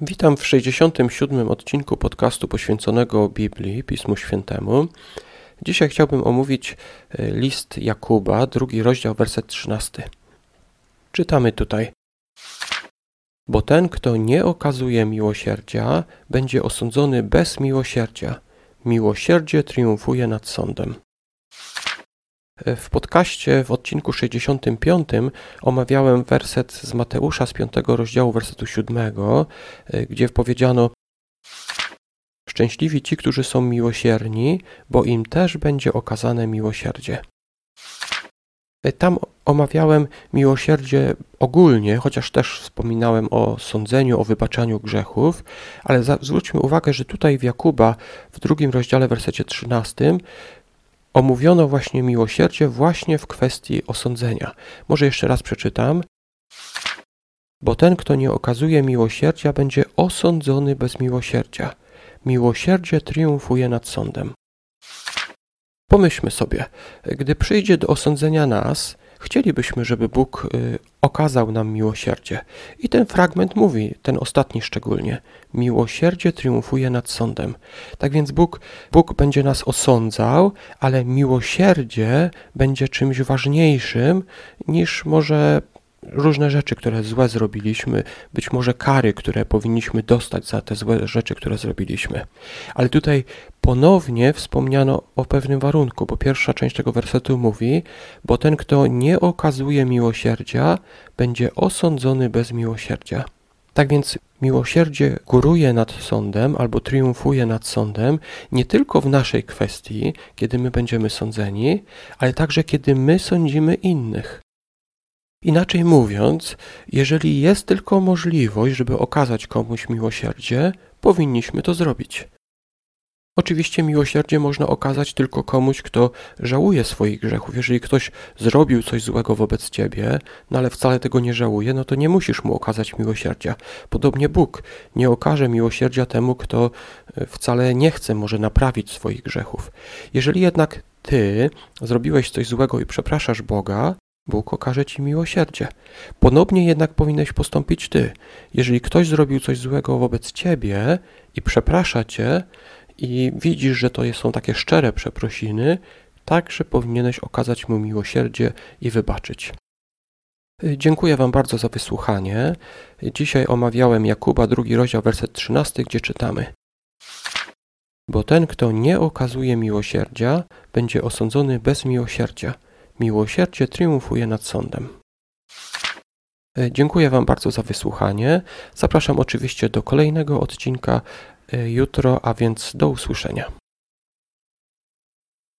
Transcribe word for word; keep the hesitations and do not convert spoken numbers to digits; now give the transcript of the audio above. Witam w sześćdziesiątym siódmym odcinku podcastu poświęconego Biblii, Pismu Świętemu. Dzisiaj chciałbym omówić list Jakuba, drugi rozdział, werset trzynasty. Czytamy tutaj. Bo ten, kto nie okazuje miłosierdzia, będzie osądzony bez miłosierdzia. Miłosierdzie triumfuje nad sądem. W podcaście w odcinku sześćdziesiątym piątym omawiałem werset z Mateusza z piątego rozdziału wersetu siódmego, gdzie powiedziano: Szczęśliwi ci, którzy są miłosierni, bo im też będzie okazane miłosierdzie. Tam omawiałem miłosierdzie ogólnie, chociaż też wspominałem o sądzeniu, o wybaczaniu grzechów, ale zwróćmy uwagę, że tutaj w Jakuba w drugim rozdziale wersecie trzynastym omówiono właśnie miłosierdzie właśnie w kwestii osądzenia. Może jeszcze raz przeczytam. Bo ten, kto nie okazuje miłosierdzia, będzie osądzony bez miłosierdzia. Miłosierdzie triumfuje nad sądem. Pomyślmy sobie, gdy przyjdzie do osądzenia nas, chcielibyśmy, żeby Bóg okazał nam miłosierdzie. I ten fragment mówi, ten ostatni szczególnie, miłosierdzie triumfuje nad sądem. Tak więc Bóg, Bóg będzie nas osądzał, ale miłosierdzie będzie czymś ważniejszym niż może różne rzeczy, które złe zrobiliśmy, być może kary, które powinniśmy dostać za te złe rzeczy, które zrobiliśmy. Ale tutaj ponownie wspomniano o pewnym warunku, bo pierwsza część tego wersetu mówi, bo ten, kto nie okazuje miłosierdzia, będzie osądzony bez miłosierdzia. Tak więc miłosierdzie góruje nad sądem albo triumfuje nad sądem nie tylko w naszej kwestii, kiedy my będziemy sądzeni, ale także kiedy my sądzimy innych. Inaczej mówiąc, jeżeli jest tylko możliwość, żeby okazać komuś miłosierdzie, powinniśmy to zrobić. Oczywiście miłosierdzie można okazać tylko komuś, kto żałuje swoich grzechów. Jeżeli ktoś zrobił coś złego wobec ciebie, no ale wcale tego nie żałuje, no to nie musisz mu okazać miłosierdzia. Podobnie Bóg nie okaże miłosierdzia temu, kto wcale nie chce może naprawić swoich grzechów. Jeżeli jednak ty zrobiłeś coś złego i przepraszasz Boga, Bóg okaże ci miłosierdzie. Podobnie jednak powinieneś postąpić ty. Jeżeli ktoś zrobił coś złego wobec ciebie i przeprasza cię i widzisz, że to są takie szczere przeprosiny, także powinieneś okazać mu miłosierdzie i wybaczyć. Dziękuję wam bardzo za wysłuchanie. Dzisiaj omawiałem Jakuba, drugi rozdział, werset trzynasty, gdzie czytamy. Bo ten, kto nie okazuje miłosierdzia, będzie osądzony bez miłosierdzia. Miłosierdzie triumfuje nad sądem. Dziękuję wam bardzo za wysłuchanie. Zapraszam oczywiście do kolejnego odcinka jutro, a więc do usłyszenia.